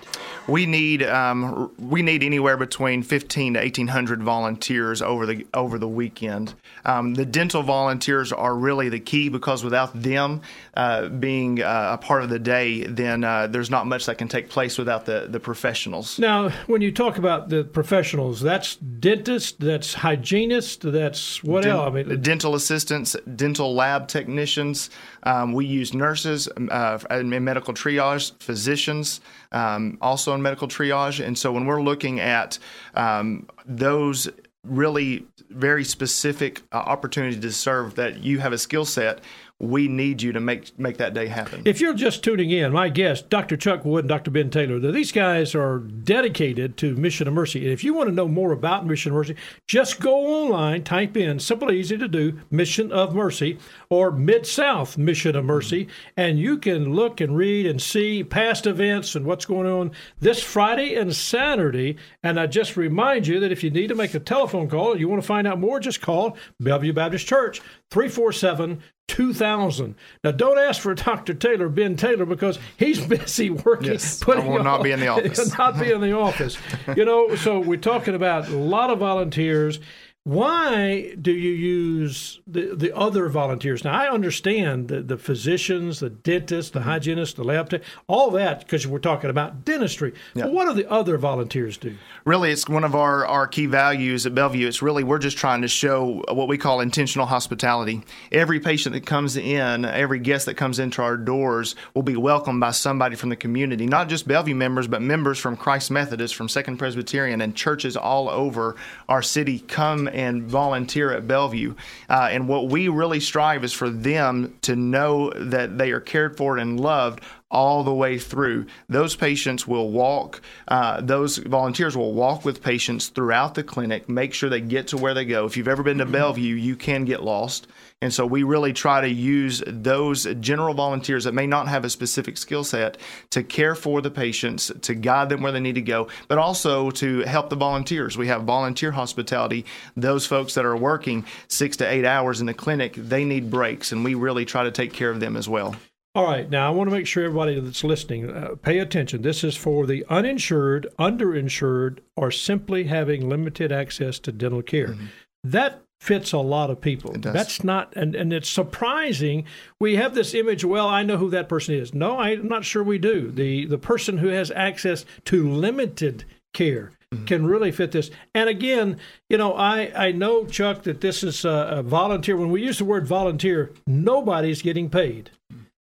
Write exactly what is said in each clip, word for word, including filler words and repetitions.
We need um, we need anywhere between fifteen to eighteen hundred volunteers over the over the weekend. Um, the dental volunteers are really the key because without them uh, being uh, a part of the day, then uh, there's not much that can take place without the, the professionals. Now, when you talk about the professionals, that's dentists, that's hygienists, that's what Den- else? I mean, dental assistants, dental lab technicians. Um, we use nurses uh, in medical triage, physicians, um, also in medical triage. And so when we're looking at um, those really very specific uh, opportunities to serve that you have a skill set, we need you to make make that day happen. If you're just tuning in, my guests, Doctor Chuck Wood and Doctor Ben Taylor, these guys are dedicated to Mission of Mercy. And if you want to know more about Mission of Mercy, just go online, type in, simple, easy to do, Mission of Mercy or Mid-South Mission of Mercy, and you can look and read and see past events and what's going on this Friday and Saturday. And I just remind you that if you need to make a telephone call or you want to find out more, just call Bellevue Baptist Church, three four seven, two thousand. Now, don't ask for Doctor Taylor, Ben Taylor, because he's busy working. Yes, I will not be in the office. He'll not be in the office. You know, so we're talking about a lot of volunteers. Why do you use the, the other volunteers? Now, I understand the, the physicians, the dentists, the hygienists, the lab tech, all that, because we're talking about dentistry. Yeah. But what do the other volunteers do? Really, it's one of our, our key values at Bellevue. It's really we're just trying to show what we call intentional hospitality. Every patient that comes in, every guest that comes into our doors will be welcomed by somebody from the community, not just Bellevue members, but members from Christ Methodist, from Second Presbyterian, and churches all over our city come and volunteer at Bellevue. Uh, and what we really strive is for them to know that they are cared for and loved all the way through. Those patients will walk, uh, those volunteers will walk with patients throughout the clinic, make sure they get to where they go. If you've ever been to Bellevue, you can get lost. And so we really try to use those general volunteers that may not have a specific skill set to care for the patients, to guide them where they need to go, but also to help the volunteers. We have volunteer hospitality. Those folks that are working six to eight hours in the clinic, they need breaks, and we really try to take care of them as well. All right. Now, I want to make sure everybody that's listening, uh, pay attention. This is for the uninsured, underinsured, or simply having limited access to dental care. Mm-hmm. That fits a lot of people. It does. That's not, and, and it's surprising. We have this image, well, I know who that person is. No, I'm not sure we do. The, the person who has access to limited care Mm-hmm. can really fit this. And again, you know, I, I know, Chuck, that this is a, a volunteer. When we use the word volunteer, nobody's getting paid.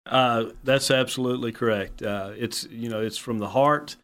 Uh, that's absolutely correct. Uh, it's, you know, it's from the heart.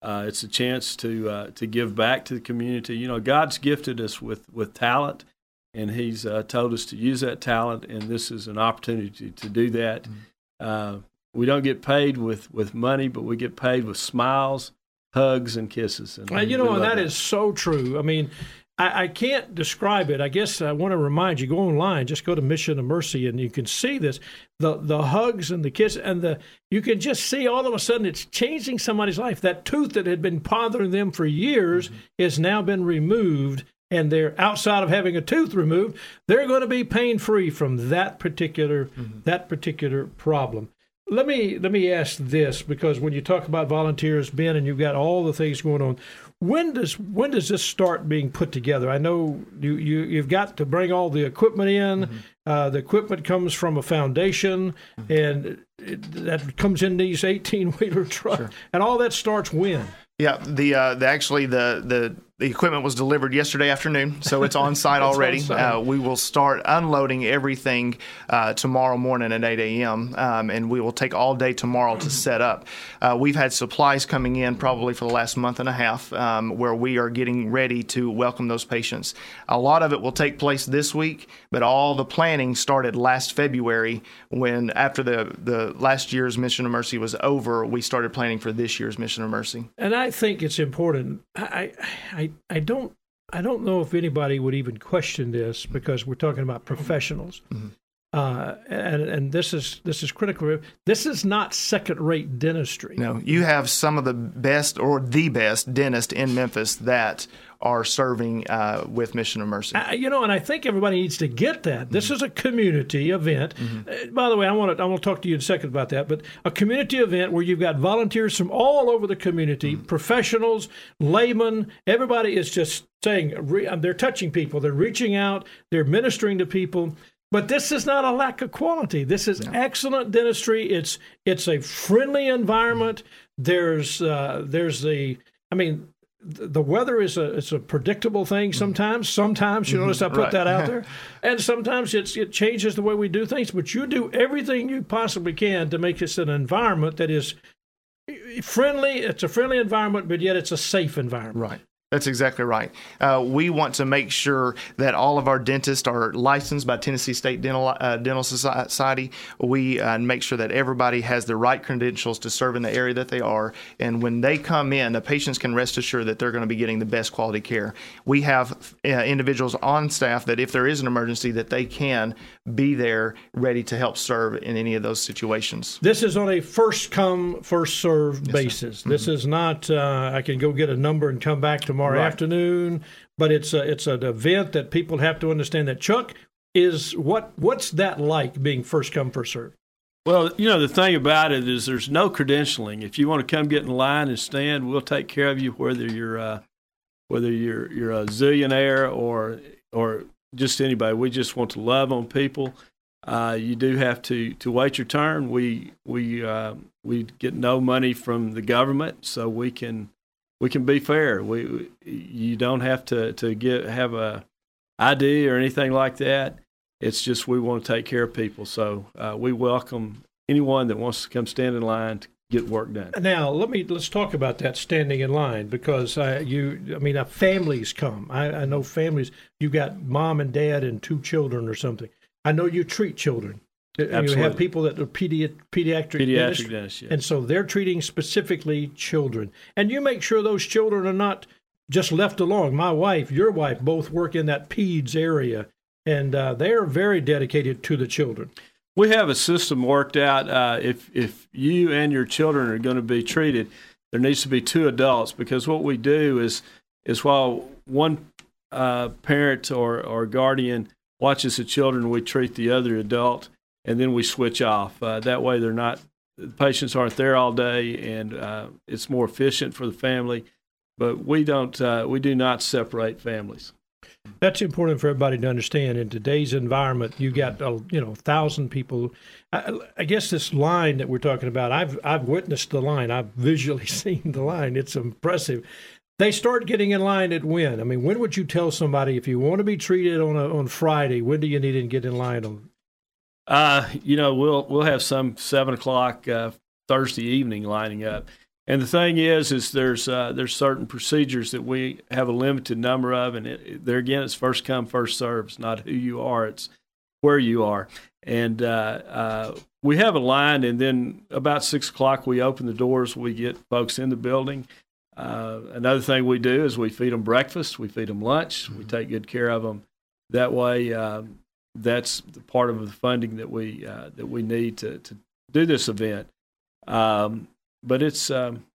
Uh, it's a chance to uh, to give back to the community. You know, God's gifted us with, with talent, and he's uh, told us to use that talent, and this is an opportunity to do that. Mm-hmm. Uh, we don't get paid with, with money, but we get paid with smiles, hugs, and kisses. And well, you know, and that, that is so true. I mean, I, I can't describe it. I guess I want to remind you, go online, just go to Mission of Mercy, and you can see this. The the hugs and the kiss and the you can just see all of a sudden it's changing somebody's life. That tooth that had been bothering them for years mm-hmm. has now been removed, and they're outside of having a tooth removed. They're going to be pain free from that particular mm-hmm. that particular problem. Let me let me ask this, because when you talk about volunteers, Ben, and you've got all the things going on, when does when does this start being put together? I know you, you you've got to bring all the equipment in. Mm-hmm. Uh, the equipment comes from a foundation, mm-hmm. and it, that comes in these eighteen-wheeler trucks, sure. and all that starts when? Yeah, the uh, the actually the the. The equipment was delivered yesterday afternoon, so it's on site already. On site. Uh, we will start unloading everything uh, tomorrow morning at eight a.m., um, and we will take all day tomorrow to set up. Uh, we've had supplies coming in probably for the last month and a half um, where we are getting ready to welcome those patients. A lot of it will take place this week, but all the planning started last February when, after the, the last year's Mission of Mercy was over, we started planning for this year's Mission of Mercy. And I think it's important. I, I I don't I don't know if anybody would even question this, because we're talking about professionals. Mm-hmm. Uh, and and this is this is critical. This is not second-rate dentistry. No, you have some of the best or the best dentists in Memphis that are serving uh, with Mission of Mercy. I, you know, and I think everybody needs to get that. This mm-hmm. is a community event. Mm-hmm. Uh, by the way, I want to I want to talk to you in a second about that, but a community event where you've got volunteers from all over the community, mm-hmm. professionals, laymen, everybody is just saying, re- they're touching people, they're reaching out, they're ministering to people. But this is not a lack of quality. This is no. excellent dentistry. It's it's a friendly environment. There's uh, there's the I mean th- the weather is a it's a predictable thing sometimes. Sometimes you mm-hmm. notice I put right. that out there, and sometimes it's it changes the way we do things. But you do everything you possibly can to make this an environment that is friendly. It's a friendly environment, but yet it's a safe environment. Right. That's exactly right. Uh, we want to make sure that all of our dentists are licensed by Tennessee State Dental uh, Dental Society. We uh, make sure that everybody has the right credentials to serve in the area that they are. And when they come in, the patients can rest assured that they're going to be getting the best quality care. We have uh, individuals on staff that if there is an emergency, that they can be there ready to help serve in any of those situations. This is on a first-come, first-served yes, basis. Mm-hmm. This is not uh, I can go get a number and come back tomorrow. Tomorrow right. afternoon, but it's a, it's an event that people have to understand that, Chuck, is what what's that like being first come, first served? Well, you know, the thing about it is there's no credentialing. If you want to come get in line and stand, we'll take care of you, whether you're uh, whether you're you're a zillionaire or or just anybody. We just want to love on people. Uh, you do have to, to wait your turn. We we uh, we get no money from the government, so we can. We can be fair. We you don't have to to get have a I D or anything like that. It's just we want to take care of people. So uh, we welcome anyone that wants to come stand in line to get work done. Now let me let's talk about that standing in line because I, you I mean our families come. I, I know families. You got mom and dad and two children or something. I know you treat children. Absolutely. You have people that are pedi- pediatric, pediatric dentists, yeah. And so they're treating specifically children. And you make sure those children are not just left alone. My wife, your wife, both work in that peds area, and uh, they are very dedicated to the children. We have a system worked out. Uh, if if you and your children are going to be treated, there needs to be two adults because what we do is is while one uh, parent or, or guardian watches the children, we treat the other adult. And then we switch off. Uh, that way, they're not the patients aren't there all day, and uh, it's more efficient for the family. But we don't, uh, we do not separate families. That's important for everybody to understand. In today's environment, you got uh, you know, a thousand people. I, I guess this line that we're talking about, I've I've witnessed the line. I've visually seen the line. It's impressive. They start getting in line at when? I mean, when would you tell somebody if you want to be treated on a, on Friday? When do you need to get in line on? Uh, you know, we'll we'll have some seven o'clock uh, Thursday evening lining up, and the thing is, is there's uh, there's certain procedures that we have a limited number of, and it, there again, it's first come, first serve. It's not who you are, it's where you are, and uh, uh, we have a line, and then about six o'clock we open the doors, we get folks in the building. Uh, another thing we do is we feed them breakfast, we feed them lunch, mm-hmm. we take good care of them. That way. Um, That's the part of the funding that we uh, that we need to, to do this event. Um, but it's um,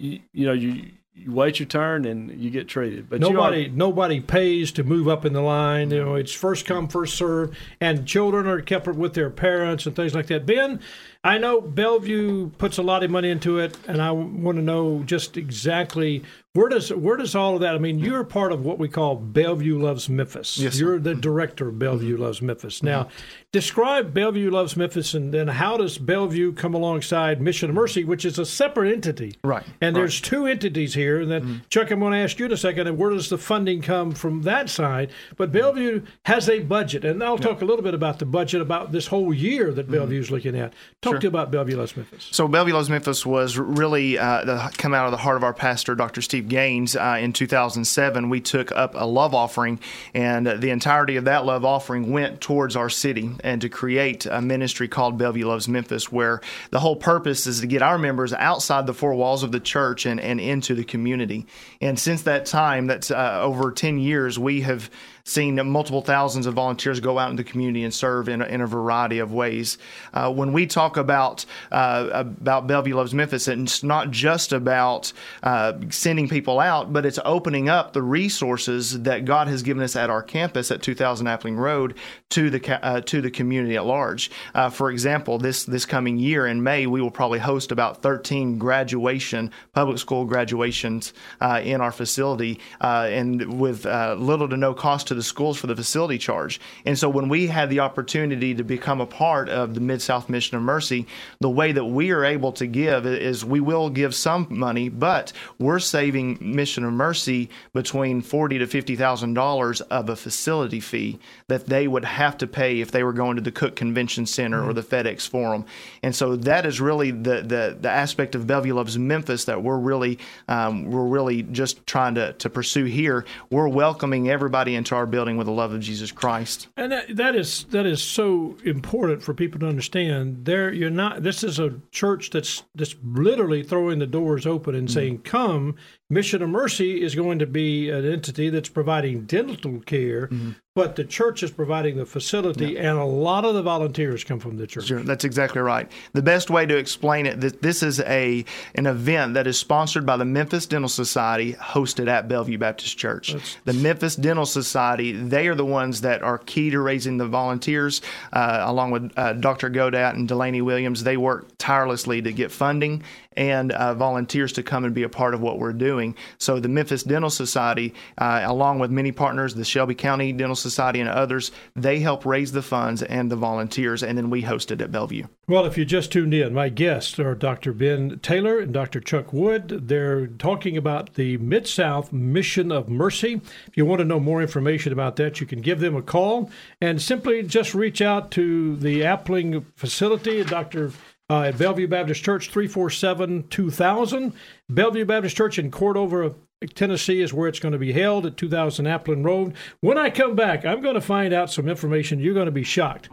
you, you know you, you wait your turn and you get treated. But nobody you are, nobody pays to move up in the line. You know, it's first come, first serve, and children are kept with their parents and things like that. Ben, I know Bellevue puts a lot of money into it, and I want to know just exactly where does where does all of that? I mean, you're part of what we call Bellevue Loves Memphis. Yes, you're the director of Bellevue mm-hmm. Loves Memphis. Now, mm-hmm. describe Bellevue Loves Memphis, and then how does Bellevue come alongside Mission of Mercy, which is a separate entity? Right. And right. There's two entities here. And then, mm-hmm. Chuck, I'm going to ask you in a second, and where does the funding come from that side? But Bellevue has a budget, and I'll talk yeah. a little bit about the budget about this whole year that Bellevue's mm-hmm. looking at. Talk Sure. about Bellevue Loves Memphis. So Bellevue Loves Memphis was really uh, the, come out of the heart of our pastor, Doctor Steve Gaines. Uh, in two thousand seven, we took up a love offering, and the entirety of that love offering went towards our city and to create a ministry called Bellevue Loves Memphis, where the whole purpose is to get our members outside the four walls of the church and, and into the community. And since that time, that's uh, over ten years, we have seen multiple thousands of volunteers go out in the community and serve in a, in a variety of ways. Uh, when we talk about uh, about Bellevue Loves Memphis, it's not just about uh, sending people out, but it's opening up the resources that God has given us at our campus at two thousand Appling Road to the uh, to the community at large. Uh, for example, this this coming year in May, we will probably host about thirteen graduation public school graduations uh, in our facility, uh, and with uh, little to no cost to the schools for the facility charge. And so when we had the opportunity to become a part of the Mid-South Mission of Mercy, the way that we are able to give is we will give some money, but we're saving Mission of Mercy between forty thousand dollars to fifty thousand dollars of a facility fee that they would have to pay if they were going to the Cook Convention Center mm-hmm. or the FedEx Forum. And so that is really the the, the aspect of Bellevue Loves Memphis that we're really um, we're really just trying to, to pursue here. We're welcoming everybody into our building with the love of Jesus Christ. And that, that is that is so important for people to understand. There, you're not. This is a church that's that's literally throwing the doors open and mm-hmm. saying, "Come." Mission of Mercy is going to be an entity that's providing dental care, mm-hmm. but the church is providing the facility, yeah. and a lot of the volunteers come from the church. Sure, that's exactly right. The best way to explain it, that this is a an event that is sponsored by the Memphis Dental Society, hosted at Bellevue Baptist Church. That's, the Memphis Dental Society, they are the ones that are key to raising the volunteers, uh, along with uh, Doctor Godat and Delaney Williams. They work tirelessly to get funding and uh, volunteers to come and be a part of what we're doing. So the Memphis Dental Society, uh, along with many partners, the Shelby County Dental Society and others, they help raise the funds and the volunteers, and then we host it at Bellevue. Well, if you just tuned in, my guests are Doctor Ben Taylor and Doctor Chuck Wood. They're talking about the Mid-South Mission of Mercy. If you want to know more information about that, you can give them a call and simply just reach out to the Appling facility, Doctor Uh, at Bellevue Baptist Church, three four seven, two thousand. Bellevue Baptist Church in Cordova, Tennessee is where it's going to be held, at two thousand Applin Road. When I come back, I'm going to find out some information. You're going to be shocked.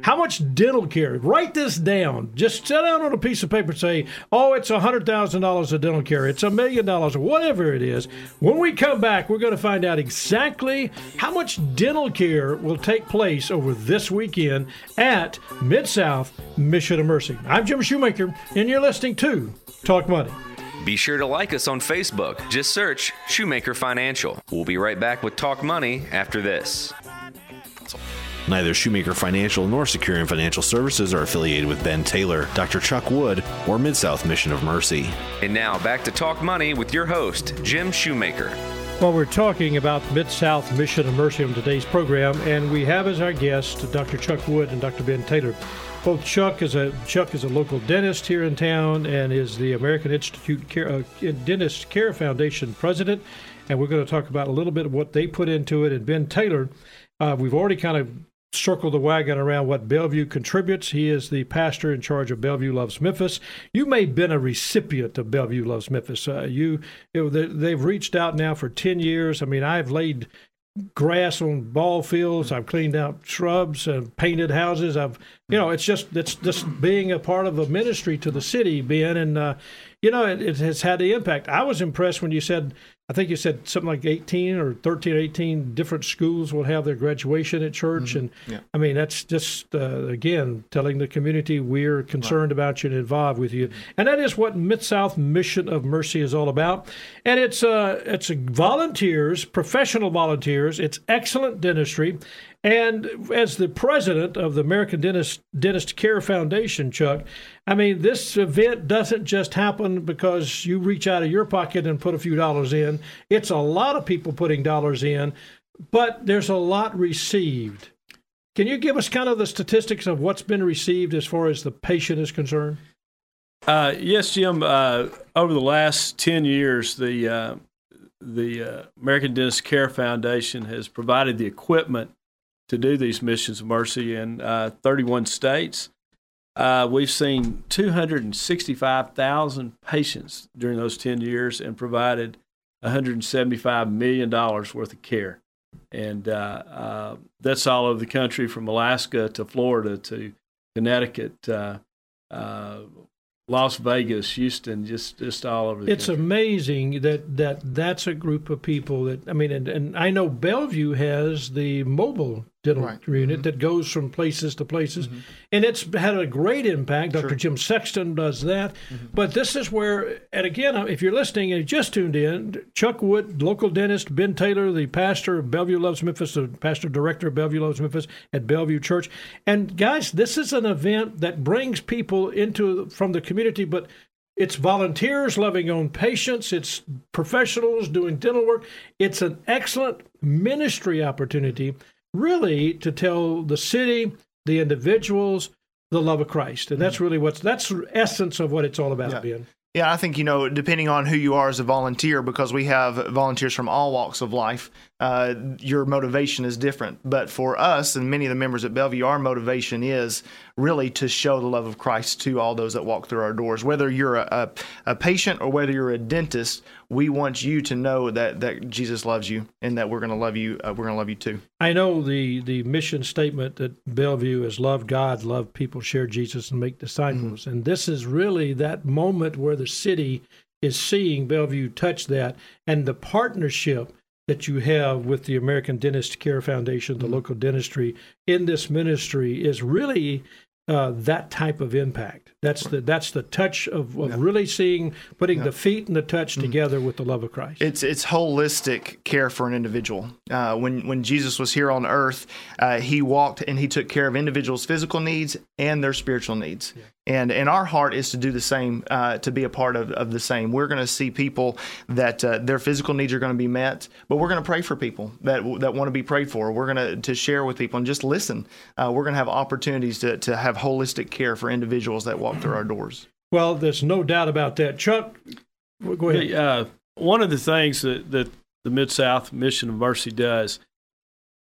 How much dental care? Write this down. Just sit down on a piece of paper and say, oh, it's one hundred thousand dollars of dental care. It's a million dollars or whatever it is. When we come back, we're going to find out exactly how much dental care will take place over this weekend at Mid-South Mission of Mercy. I'm Jim Shoemaker, and you're listening to Talk Money. Be sure to like us on Facebook. Just search Shoemaker Financial. We'll be right back with Talk Money after this. Neither Shoemaker Financial nor Securian Financial Services are affiliated with Ben Taylor, Doctor Chuck Wood, or Mid-South Mission of Mercy. And now, back to Talk Money with your host, Jim Shoemaker. Well, we're talking about Mid-South Mission of Mercy on today's program, and we have as our guests Doctor Chuck Wood and Doctor Ben Taylor. Both Chuck is a Chuck is a local dentist here in town and is the American Institute Care, uh, Dentist Care Foundation president, and we're going to talk about a little bit of what they put into it. And Ben Taylor, uh, we've already kind of circle the wagon around what Bellevue contributes. He is the pastor in charge of Bellevue Loves Memphis. You may have been a recipient of Bellevue Loves Memphis. Uh, you, you know, they, they've reached out now for ten years. I mean, I've laid grass on ball fields. I've cleaned out shrubs and painted houses. I've, you know, it's just it's just being a part of a ministry to the city, Ben, and uh, you know, it, it has had the impact. I was impressed when you said, I think you said something like eighteen or thirteen, eighteen different schools will have their graduation at church. Mm-hmm. And yeah. I mean, that's just, uh, again, telling the community we're concerned right. about you and involved with you. And that is what Mid-South Mission of Mercy is all about. And it's uh, it's volunteers, professional volunteers. It's excellent dentistry. And as the president of the American Dentist Dentist Care Foundation, Chuck, I mean, this event doesn't just happen because you reach out of your pocket and put a few dollars in. It's a lot of people putting dollars in, but there's a lot received. Can you give us kind of the statistics of what's been received as far as the patient is concerned? Uh, yes, Jim. Uh, over the last ten years, the, uh, the uh, American Dentist Care Foundation has provided the equipment to do these missions of mercy in uh, thirty-one states. Uh, we've seen two hundred sixty-five thousand patients during those ten years and provided one hundred seventy-five million dollars worth of care. And uh, uh, that's all over the country, from Alaska to Florida to Connecticut, uh, uh, Las Vegas, Houston, just, just all over the it's country. It's amazing that, that that's a group of people that, I mean, and, and I know Bellevue has the mobile dental right. unit mm-hmm. that goes from places to places, mm-hmm. and it's had a great impact. Sure. Doctor Jim Sexton does that, mm-hmm. but this is where, and again, if you're listening and you just tuned in, Chuck Wood, local dentist, Ben Taylor, the pastor of Bellevue Loves Memphis, the pastor director of Bellevue Loves Memphis at Bellevue Church, and guys, this is an event that brings people into from the community, but It's volunteers loving on patients. It's professionals doing dental work. It's an excellent ministry opportunity, really, to tell the city, the individuals, the love of Christ. And that's really what's, that's the essence of what it's all about, yeah. Ben. Yeah, I think, you know, depending on who you are as a volunteer, because we have volunteers from all walks of life, uh, your motivation is different. But for us and many of the members at Bellevue, our motivation is really to show the love of Christ to all those that walk through our doors. Whether you're a, a, a patient or whether you're a dentist, we want you to know that, that Jesus loves you and that we're going to love you. Uh, we're going to love you too. I know the, the mission statement that Bellevue is love God, love people, share Jesus, and make disciples. Mm-hmm. And this is really that moment where the city is seeing Bellevue touch that, and the partnership that you have with the American Dentist Care Foundation, the mm-hmm. local dentistry in this ministry is really uh, that type of impact. That's the that's the touch of, of yeah. really seeing, putting yeah. the feet and the touch mm-hmm. together with the love of Christ. It's it's holistic care for an individual. Uh, when when Jesus was here on earth, uh, he walked and he took care of individuals' physical needs and their spiritual needs. Yeah. And and our heart is to do the same, uh, to be a part of, of the same. We're going to see people that uh, their physical needs are going to be met, but we're going to pray for people that that want to be prayed for. We're going to to share with people and just listen. Uh, we're going to have opportunities to, to have holistic care for individuals that walk through our doors. Well, there's no doubt about that. Chuck, go ahead. Hey, uh, one of the things that, that the Mid-South Mission of Mercy does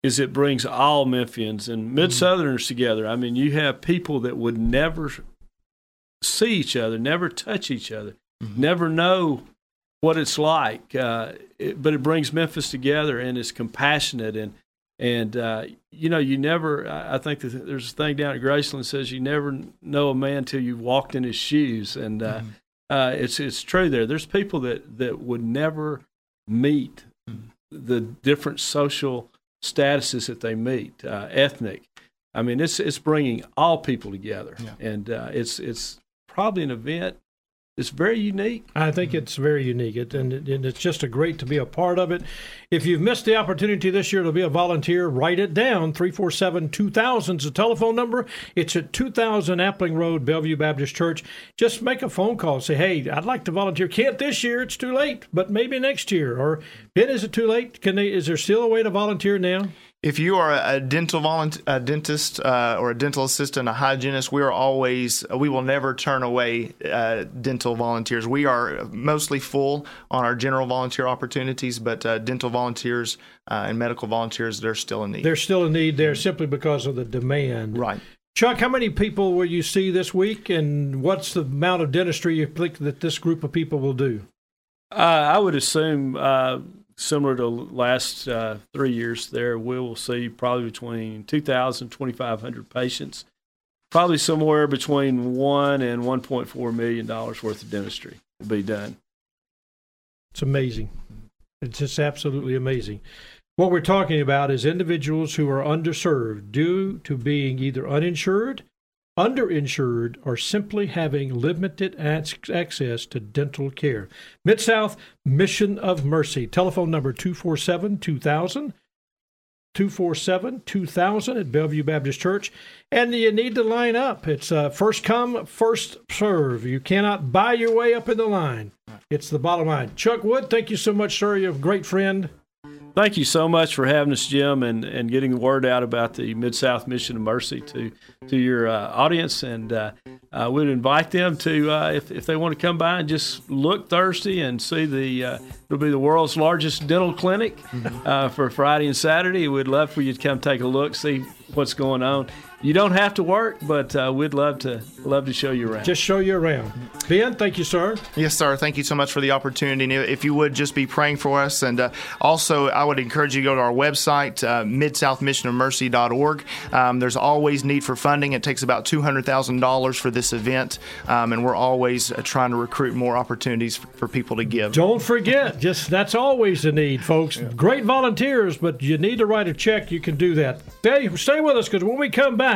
is it brings all Memphians and Mid-Southerners mm-hmm. together. I mean, you have people that would never see each other, never touch each other, mm-hmm. never know what it's like. Uh, it, but it brings Memphis together, and it's compassionate. And, and uh, you know, you never, I think that there's a thing down at Graceland says you never know a man till you've walked in his shoes. And uh, mm-hmm. uh, it's it's true there. There's people that, that would never meet mm-hmm. the different social statuses that they meet, uh, ethnic. I mean, it's it's bringing all people together. Yeah. And uh, it's it's probably an event that's very unique. I think mm-hmm. it's very unique, it, and, it, and it's just a great to be a part of it. If you've missed the opportunity this year to be a volunteer, write it down. three four seven, two thousand is the telephone number. It's at two thousand Appling Road, Bellevue Baptist Church. Just make a phone call. Say, hey, I'd like to volunteer. Can't this year. It's too late, but maybe next year. Or, Ben, is it too late? Can they? Is there still a way to volunteer now? If you are a dental volunteer, a dentist uh, or a dental assistant, a hygienist, we are always, we will never turn away uh, dental volunteers. We are mostly full on our general volunteer opportunities, but uh, dental volunteers uh, and medical volunteers, they're still in need. They're still in need there simply because of the demand. Right. Chuck, how many people will you see this week, and what's the amount of dentistry you think that this group of people will do? Uh, I would assume... Uh, Similar to last uh, three years there, we will see probably between two thousand and twenty-five hundred patients, probably somewhere between one and one point four million dollars worth of dentistry will be done. It's amazing. It's just absolutely amazing. What we're talking about is individuals who are underserved due to being either uninsured, underinsured, or simply having limited access to dental care. Mid-South Mission of Mercy. Telephone number two four seven, two thousand, two four seven, two thousand at Bellevue Baptist Church. And you need to line up. It's uh, first come, first serve. You cannot buy your way up in the line. It's the bottom line. Chuck Wood, thank you so much, sir. You're a great friend. Thank you so much for having us, Jim, and, and getting the word out about the Mid-South Mission of Mercy to to your uh, audience. And uh, I would invite them to, uh, if, if they want to come by and just look Thursday and see the, uh, it'll be the world's largest dental clinic uh, for Friday and Saturday. We'd love for you to come take a look, see what's going on. You don't have to work, but uh, we'd love to love to show you around. Just show you around. Ben, thank you, sir. Yes, sir. Thank you so much for the opportunity. And if you would, just be praying for us. And uh, also, I would encourage you to go to our website, uh, mid south mission of mercy dot org. Um, there's always need for funding. It takes about two hundred thousand dollars for this event, um, and we're always uh, trying to recruit more opportunities for, for people to give. Don't forget, just that's always the need, folks. Yeah. Great volunteers, but you need to write a check. You can do that. Stay, stay with us, because when we come back,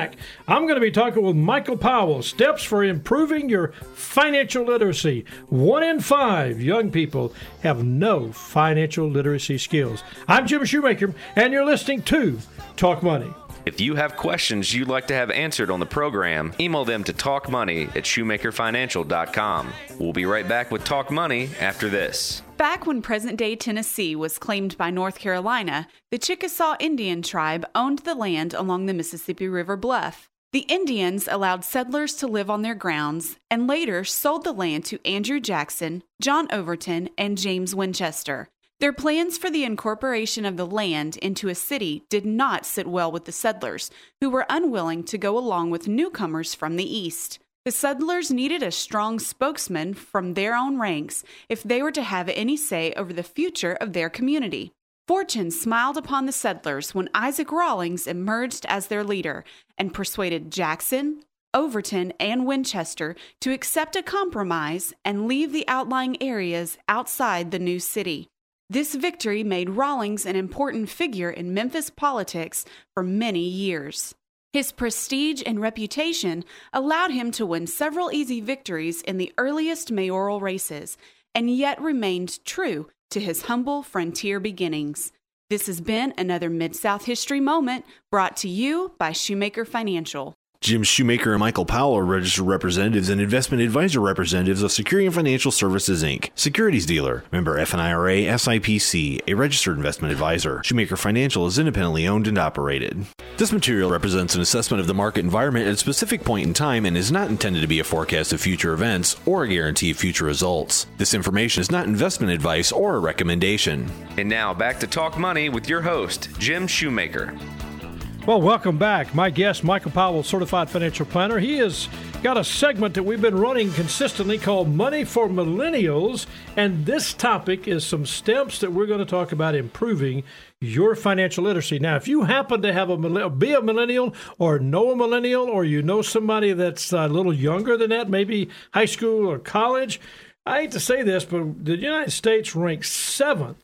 I'm going to be talking with Michael Powell, steps for improving your financial literacy. One in five young people have no financial literacy skills. I'm Jim Shoemaker, and you're listening to Talk Money. If you have questions you'd like to have answered on the program, email them to talk money at shoemaker financial dot com. We'll be right back with Talk Money after this. Back when present-day Tennessee was claimed by North Carolina, the Chickasaw Indian tribe owned the land along the Mississippi River Bluff. The Indians allowed settlers to live on their grounds and later sold the land to Andrew Jackson, John Overton, and James Winchester. Their plans for the incorporation of the land into a city did not sit well with the settlers, who were unwilling to go along with newcomers from the East. The settlers needed a strong spokesman from their own ranks if they were to have any say over the future of their community. Fortune smiled upon the settlers when Isaac Rawlings emerged as their leader and persuaded Jackson, Overton, and Winchester to accept a compromise and leave the outlying areas outside the new city. This victory made Rawlings an important figure in Memphis politics for many years. His prestige and reputation allowed him to win several easy victories in the earliest mayoral races, and yet remained true to his humble frontier beginnings. This has been another Mid-South History Moment, brought to you by Shoemaker Financial. Jim Shoemaker and Michael Powell are registered representatives and investment advisor representatives of Securian Financial Services, Incorporated. Securities dealer. Member FINRA, S I P C. A registered investment advisor. Shoemaker Financial is independently owned and operated. This material represents an assessment of the market environment at a specific point in time and is not intended to be a forecast of future events or a guarantee of future results. This information is not investment advice or a recommendation. And now back to Talk Money with your host, Jim Shoemaker. Well, welcome back. My guest, Michael Powell, Certified Financial Planner. He has got a segment that we've been running consistently called Money for Millennials, and this topic is some steps that we're going to talk about improving your financial literacy. Now, if you happen to have a be a millennial or know a millennial or you know somebody that's a little younger than that, maybe high school or college, I hate to say this, but the United States ranks seventh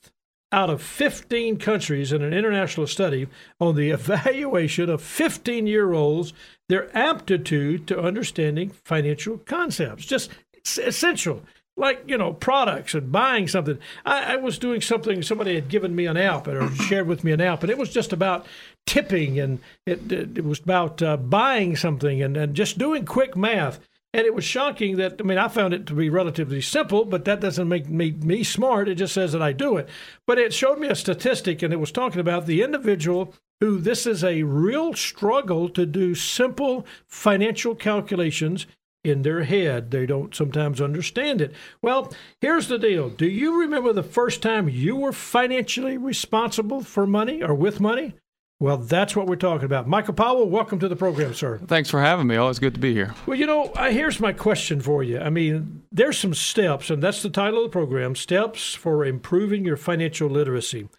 out of fifteen countries in an international study on the evaluation of fifteen-year-olds, their aptitude to understanding financial concepts. Just it's essential, like, you know, products and buying something. I, I was doing something, somebody had given me an app or shared with me an app, and it was just about tipping, and it, it, it was about uh, buying something and, and just doing quick math. And it was shocking that, I mean, I found it to be relatively simple, but that doesn't make me, me smart. It just says that I do it. But it showed me a statistic, and it was talking about the individual who this is a real struggle to do simple financial calculations in their head. They don't sometimes understand it. Well, here's the deal. Do you remember the first time you were financially responsible for money or with money? Well, that's what we're talking about. Michael Powell, welcome to the program, sir. Thanks for having me. Always good to be here. Well, you know, I, here's my question for you. I mean, there's some steps, and that's the title of the program, Steps for Improving Your Financial Literacy.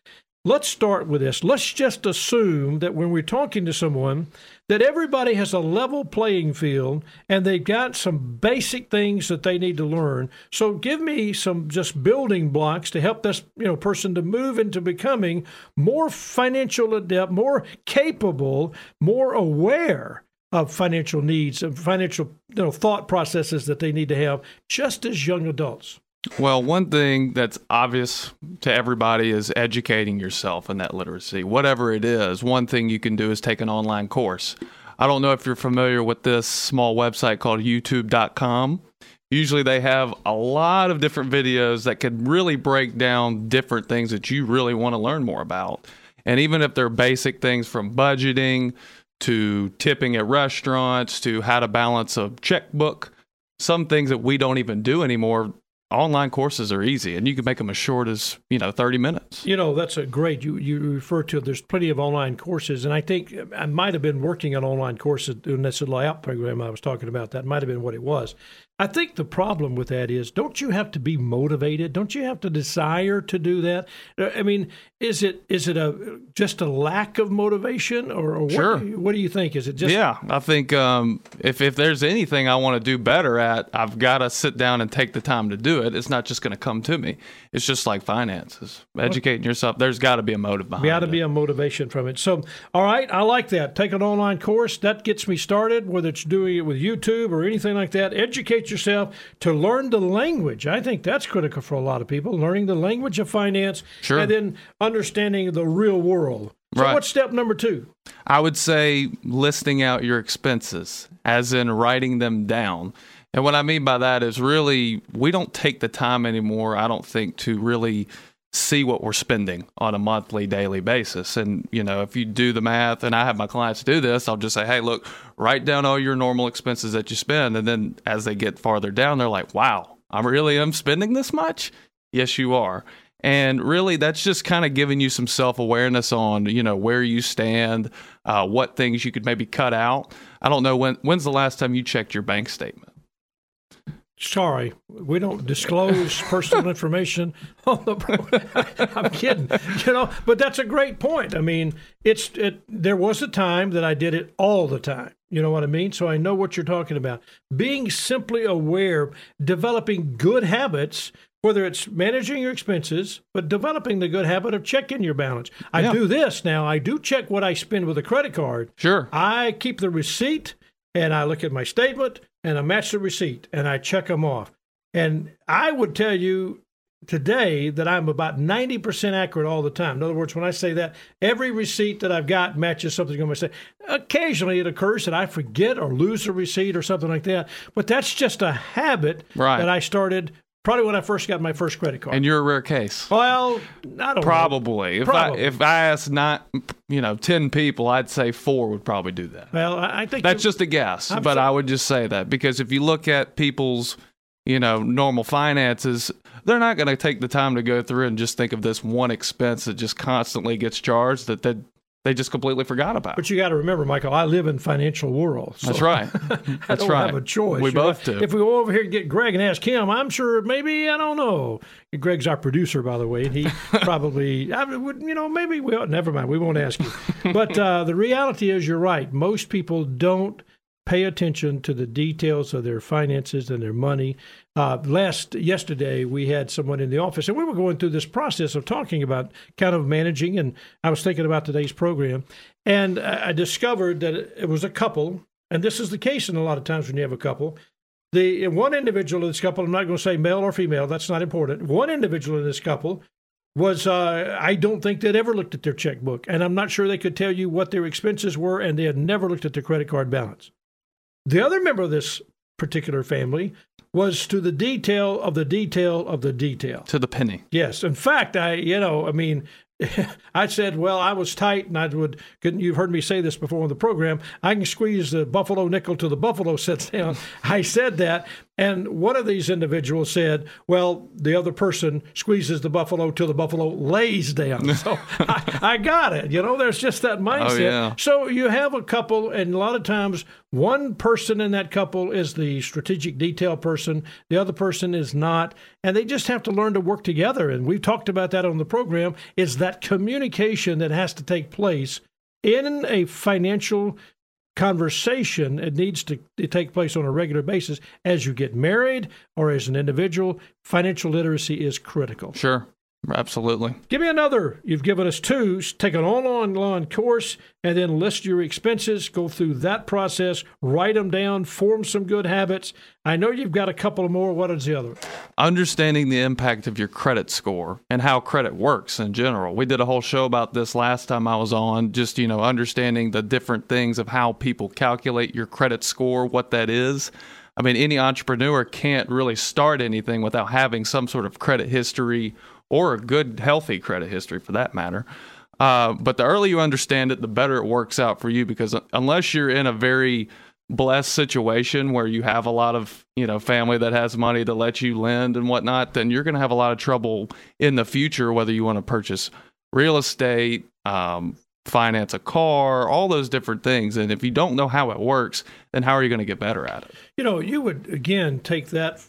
Let's start with this. Let's just assume that when we're talking to someone, that everybody has a level playing field, and they've got some basic things that they need to learn. So give me some just building blocks to help this, you know, person to move into becoming more financial adept, more capable, more aware of financial needs and financial, you know, thought processes that they need to have just as young adults. Well, one thing that's obvious to everybody is educating yourself in that literacy. Whatever it is, one thing you can do is take an online course. I don't know if you're familiar with this small website called YouTube dot com. Usually they have a lot of different videos that could really break down different things that you really want to learn more about. And even if they're basic things from budgeting to tipping at restaurants to how to balance a checkbook, some things that we don't even do anymore, online courses are easy, and you can make them as short as, you know, thirty minutes. You know, that's a great, you, you refer to, there's plenty of online courses, and I think I might have been working on online courses in this layout program I was talking about. That might have been what it was. I think the problem with that is, don't you have to be motivated? Don't you have to desire to do that? I mean, is it is it a just a lack of motivation, or, or what, sure. do you, what do you think? Is it just? Yeah, I think um, if if there's anything I want to do better at, I've got to sit down and take the time to do it. It's not just going to come to me. It's just like finances, educating yourself. There's got to be a motive behind it. Got to be a motivation from it. So, all right, I like that. Take an online course that gets me started. Whether it's doing it with YouTube or anything like that, educate yourself to learn the language. I think that's critical for a lot of people, learning the language of finance, sure. And then understanding the real world. So right. What's step number two? I would say listing out your expenses, as in writing them down. And what I mean by that is really we don't take the time anymore, I don't think, to really see what we're spending on a monthly, daily basis. And, you know, if you do the math, and I have my clients do this, I'll just say, hey, look, write down all your normal expenses that you spend. And then as they get farther down, they're like, wow, I really am spending this much? Yes, you are. And really, that's just kind of giving you some self-awareness on, you know, where you stand, uh, what things you could maybe cut out. I don't know, when. when's the last time you checked your bank statement? Sorry, we don't disclose personal information on the program. I'm kidding, you know, but that's a great point. I mean, it's it. There was a time that I did it all the time. You know what I mean? So I know what you're talking about. Being simply aware, developing good habits, whether it's managing your expenses, but developing the good habit of checking your balance. I yeah. do this now. I do check what I spend with a credit card. Sure. I keep the receipt, and I look at my statement, and I match the receipt, and I check them off. And I would tell you today that I'm about ninety percent accurate all the time. In other words, when I say that, every receipt that I've got matches something on my statement. Occasionally it occurs that I forget or lose a receipt or something like that, but that's just a habit right. that I started probably when I first got my first credit card. And you're a rare case. Well, I don't probably. know. If probably. I, if I asked not, you know, ten people, I'd say four would probably do that. Well, I think that's just a guess, I'm but sorry. I would just say that because if you look at people's, you know, normal finances, they're not going to take the time to go through and just think of this one expense that just constantly gets charged that they they just completely forgot about. But you got to remember, Michael, I live in financial world. So that's right. That's I don't right. have a choice. We you both know? do. If we go over here and get Greg and ask him, I'm sure maybe, I don't know. Greg's our producer, by the way, and he probably, I would, you know, maybe, well, never mind. We won't ask you. But uh, the reality is you're right. Most people don't pay attention to the details of their finances and their money. Uh, last yesterday, we had someone in the office, and we were going through this process of talking about kind of managing, and I was thinking about today's program, and I discovered that it was a couple, and this is the case in a lot of times when you have a couple. The one individual in this couple, I'm not going to say male or female, that's not important. One individual in this couple was, uh, I don't think they'd ever looked at their checkbook, and I'm not sure they could tell you what their expenses were, and they had never looked at their credit card balance. The other member of this particular family was to the detail of the detail of the detail. To the penny. Yes. In fact, I, you know, I mean, I said, well, I was tight, and I would, couldn't, you've heard me say this before on the program, I can squeeze the buffalo nickel to the buffalo sits down. I said that, and one of these individuals said, well, the other person squeezes the buffalo till the buffalo lays down. So I, I got it. You know, there's just that mindset. Oh, yeah. So you have a couple, and a lot of times one person in that couple is the strategic detail person, the other person is not, and they just have to learn to work together. And we've talked about that on the program, is that communication that has to take place in a financial conversation. It needs to take place on a regular basis. As you get married or as an individual, financial literacy is critical. Sure. Absolutely. Give me another. You've given us two. Take an online course and then list your expenses. Go through that process. Write them down. Form some good habits. I know you've got a couple more. What is the other? Understanding the impact of your credit score and how credit works in general. We did a whole show about this last time I was on, just, you know, understanding the different things of how people calculate your credit score, what that is. I mean, any entrepreneur can't really start anything without having some sort of credit history or a good, healthy credit history for that matter. Uh, but the earlier you understand it, the better it works out for you, because unless you're in a very blessed situation where you have a lot of, you know, family that has money to let you lend and whatnot, then you're going to have a lot of trouble in the future, whether you want to purchase real estate, um, finance a car, all those different things. And if you don't know how it works, then how are you going to get better at it? You know, you would, again, take that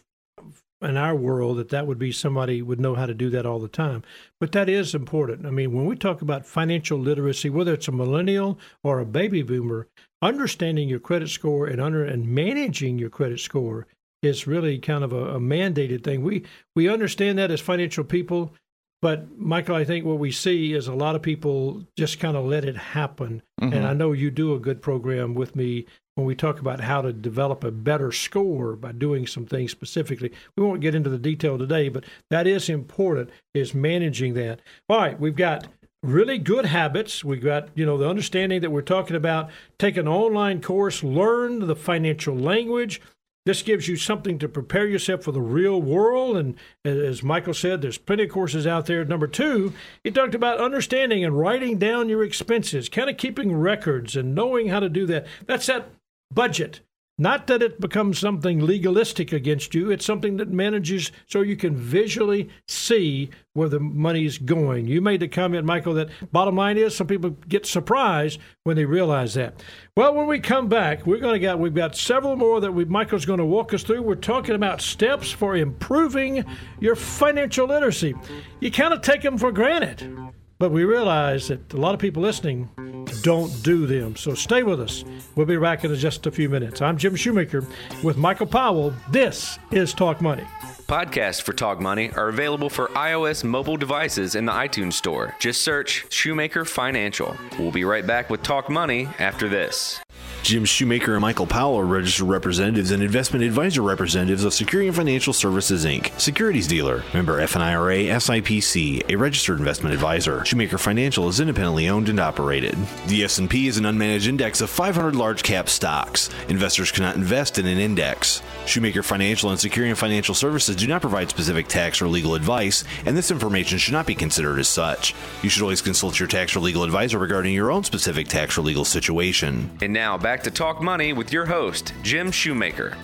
in our world, that that would be somebody would know how to do that all the time. But that is important. I mean, when we talk about financial literacy, whether it's a millennial or a baby boomer, understanding your credit score and under and managing your credit score is really kind of a, a mandated thing. We we understand that as financial people, but Michael, I think what we see is a lot of people just kind of let it happen. Mm-hmm. And I know you do a good program with me when we talk about how to develop a better score by doing some things specifically. We won't get into the detail today, but that is important, is managing that. All right, we've got really good habits. We got, you know, the understanding that we're talking about, take an online course, learn the financial language. This gives you something to prepare yourself for the real world. And as Michael said, there's plenty of courses out there. Number two, he talked about understanding and writing down your expenses, kind of keeping records and knowing how to do that. That's that budget. Not that it becomes something legalistic against you. It's something that manages so you can visually see where the money's going. You made the comment, Michael, that bottom line is some people get surprised when they realize that. Well, when we come back, we're going to get, we've got several more that we, Michael's going to walk us through. We're talking about steps for improving your financial literacy. You kind of take them for granted, but we realize that a lot of people listening don't do them. So stay with us. We'll be back in just a few minutes. I'm Jim Shoemaker with Michael Powell. This is Talk Money. Podcasts for Talk Money are available for iOS mobile devices in the iTunes Store. Just search Shoemaker Financial. We'll be right back with Talk Money after this. Jim Shoemaker and Michael Powell are registered representatives and investment advisor representatives of Securian Financial Services, Incorporated, securities dealer, member FINRA, S I P C, a registered investment advisor. Shoemaker Financial is independently owned and operated. The S and P is an unmanaged index of five hundred large-cap stocks. Investors cannot invest in an index. Shoemaker Financial and Securian Financial Services do not provide specific tax or legal advice, and this information should not be considered as such. You should always consult your tax or legal advisor regarding your own specific tax or legal situation. And now, back Back to Talk Money with your host, Jim Shoemaker.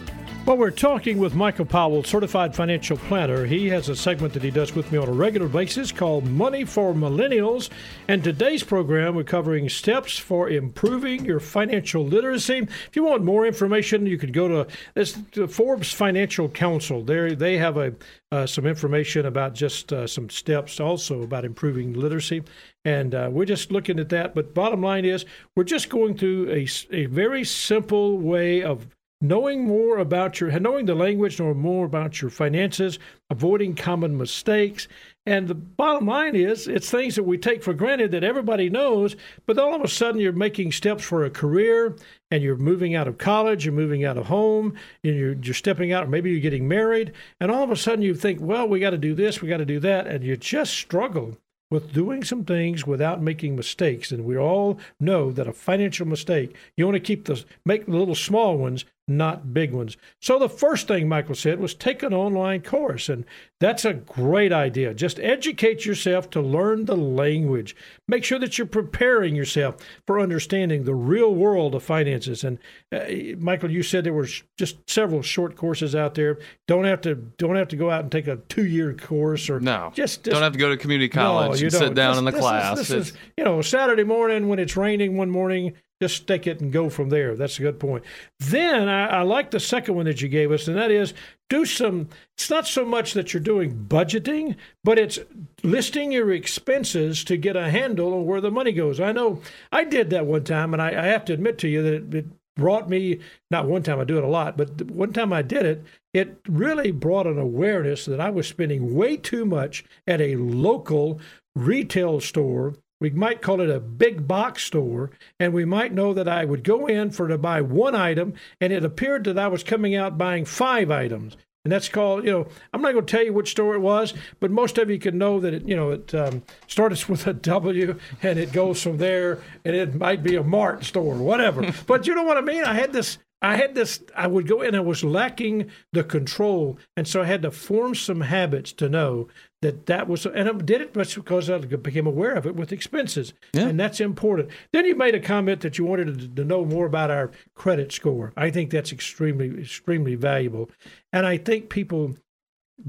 Well, we're talking with Michael Powell, Certified Financial Planner. He has a segment that he does with me on a regular basis called Money for Millennials. And today's program, we're covering steps for improving your financial literacy. If you want more information, you could go to this, the Forbes Financial Council. There, they have a uh, some information about just uh, some steps also about improving literacy. And uh, we're just looking at that. But bottom line is, we're just going through a, a very simple way of knowing more about your, knowing the language, knowing more about your finances, avoiding common mistakes. And the bottom line is, it's things that we take for granted that everybody knows, but all of a sudden you're making steps for a career and you're moving out of college, you're moving out of home, and you're, you're stepping out, or maybe you're getting married. And all of a sudden you think, well, we got to do this, we got to do that. And you just struggle with doing some things without making mistakes. And we all know that a financial mistake, you want to keep the, make the little small ones, not big ones. So the first thing Michael said was take an online course, and that's a great idea. Just educate yourself to learn the language. Make sure that you're preparing yourself for understanding the real world of finances. And uh, Michael, you said there were sh- just several short courses out there. Don't have to don't have to go out and take a two-year course or no. Just, just don't have to go to community college no, and don't. sit down just, in the this class. Is, this is, you know, Saturday morning when it's raining one morning. Just stick it and go from there. That's a good point. Then I, I like the second one that you gave us, and that is do some, it's not so much that you're doing budgeting, but it's listing your expenses to get a handle on where the money goes. I know I did that one time, and I, I have to admit to you that it, it brought me, not one time, I do it a lot, but one time I did it, it really brought an awareness that I was spending way too much at a local retail store. We might call it a big box store, and we might know that I would go in for to buy one item, and it appeared that I was coming out buying five items. And that's called, you know, I'm not going to tell you which store it was, but most of you can know that it, you know, it um, starts with a W, and it goes from there, and it might be a Mart store, whatever. But you know what I mean? I had this, I had this, I would go in, I was lacking the control, and so I had to form some habits to know that that was, and I did it because I became aware of it with expenses, yeah. And that's important. Then you made a comment that you wanted to, to know more about our credit score. I think that's extremely, extremely valuable, and I think people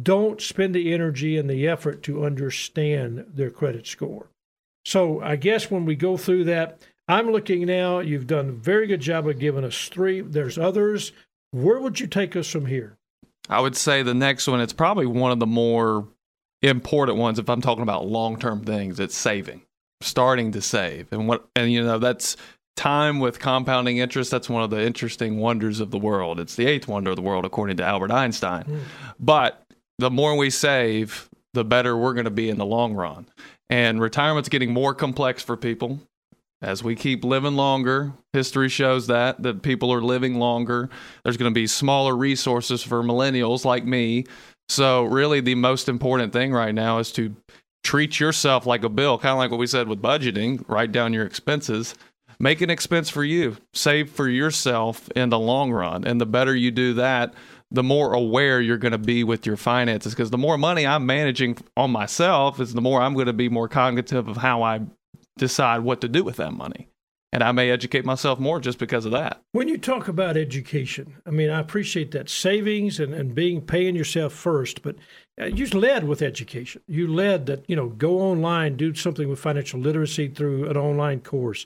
don't spend the energy and the effort to understand their credit score. So I guess when we go through that, I'm looking now, you've done a very good job of giving us three. There's others. Where would you take us from here? I would say the next one, it's probably one of the more important ones. If I'm talking about long-term things, it's saving, starting to save. And what, and you know, that's time with compounding interest. That's one of the interesting wonders of the world. It's the eighth wonder of the world, according to Albert Einstein. Mm. But the more we save, the better we're going to be in the long run. And retirement's getting more complex for people. As we keep living longer, history shows that, that people are living longer. There's going to be smaller resources for millennials like me. So really the most important thing right now is to treat yourself like a bill, kind of like what we said with budgeting, write down your expenses. Make an expense for you. Save for yourself in the long run. And the better you do that, the more aware you're going to be with your finances. Because the more money I'm managing on myself is the more I'm going to be more cognitive of how I decide what to do with that money. And I may educate myself more just because of that. When you talk about education, I mean, I appreciate that savings and, and being paying yourself first, but you led with education. You led that, you know, go online, do something with financial literacy through an online course.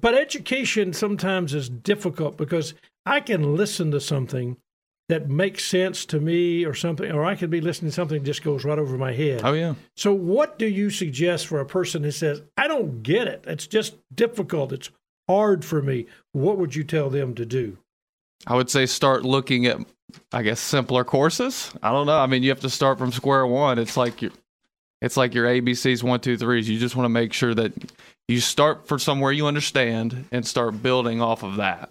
But education sometimes is difficult because I can listen to something that makes sense to me or something, or I could be listening to something that just goes right over my head. Oh, yeah. So what do you suggest for a person who says, I don't get it. It's just difficult. It's hard for me. What would you tell them to do? I would say start looking at, I guess, simpler courses. I don't know. I mean, you have to start from square one. It's like you're... It's like your A B Cs, one, two, threes. You just want to make sure that you start for somewhere you understand and start building off of that.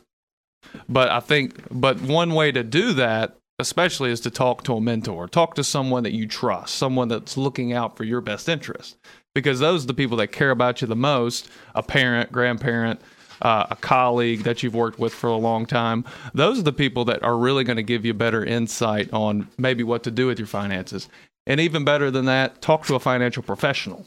But I think, but one way to do that, especially, is to talk to a mentor. Talk to someone that you trust, someone that's looking out for your best interest. Because those are the people that care about you the most, a parent, grandparent, uh, a colleague that you've worked with for a long time. Those are the people that are really going to give you better insight on maybe what to do with your finances. And even better than that, talk to a financial professional.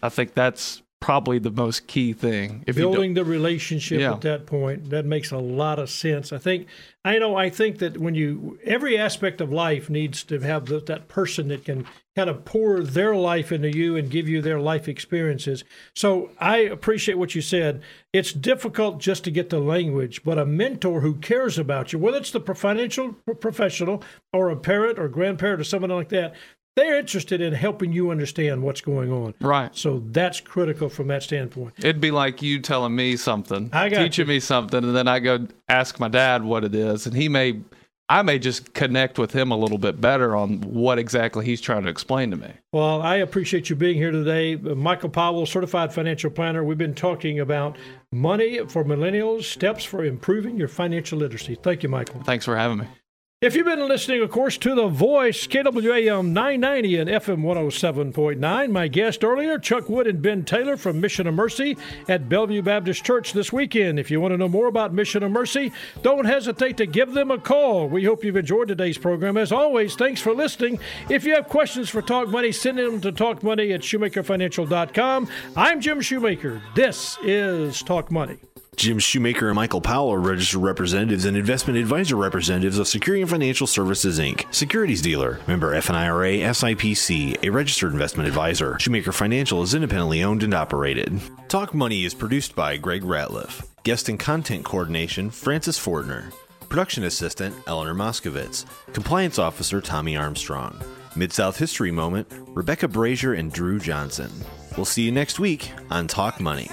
I think that's probably the most key thing. If Building you the relationship yeah. at that point, that makes a lot of sense. I think, I know, I think that when you, every aspect of life needs to have the, that person that can kind of pour their life into you and give you their life experiences. So I appreciate what you said. It's difficult just to get the language, but a mentor who cares about you, whether it's the financial professional or a parent or grandparent or someone like that, they're interested in helping you understand what's going on. Right. So that's critical from that standpoint. It'd be like you telling me something, I got teaching you. me something, and then I go ask my dad what it is, and he may, I may just connect with him a little bit better on what exactly he's trying to explain to me. Well, I appreciate you being here today. Michael Powell, Certified Financial Planner. We've been talking about money for millennials, steps for improving your financial literacy. Thank you, Michael. Thanks for having me. If you've been listening, of course, to The Voice, K W A M nine ninety and F M one oh seven point nine, my guest earlier, Chuck Wood and Ben Taylor from Mission of Mercy at Bellevue Baptist Church this weekend. If you want to know more about Mission of Mercy, don't hesitate to give them a call. We hope you've enjoyed today's program. As always, thanks for listening. If you have questions for Talk Money, send them to talkmoney at shoemaker financial dot com. I'm Jim Shoemaker. This is Talk Money. Jim Shoemaker and Michael Powell are registered representatives and investment advisor representatives of Securian Financial Services, Incorporated, securities dealer, member FINRA, S I P C, a registered investment advisor. Shoemaker Financial is independently owned and operated. Talk Money is produced by Greg Ratliff. Guest and content coordination, Francis Fortner. Production assistant, Eleanor Moskowitz. Compliance officer, Tommy Armstrong. Mid-South History Moment, Rebecca Brazier and Drew Johnson. We'll see you next week on Talk Money.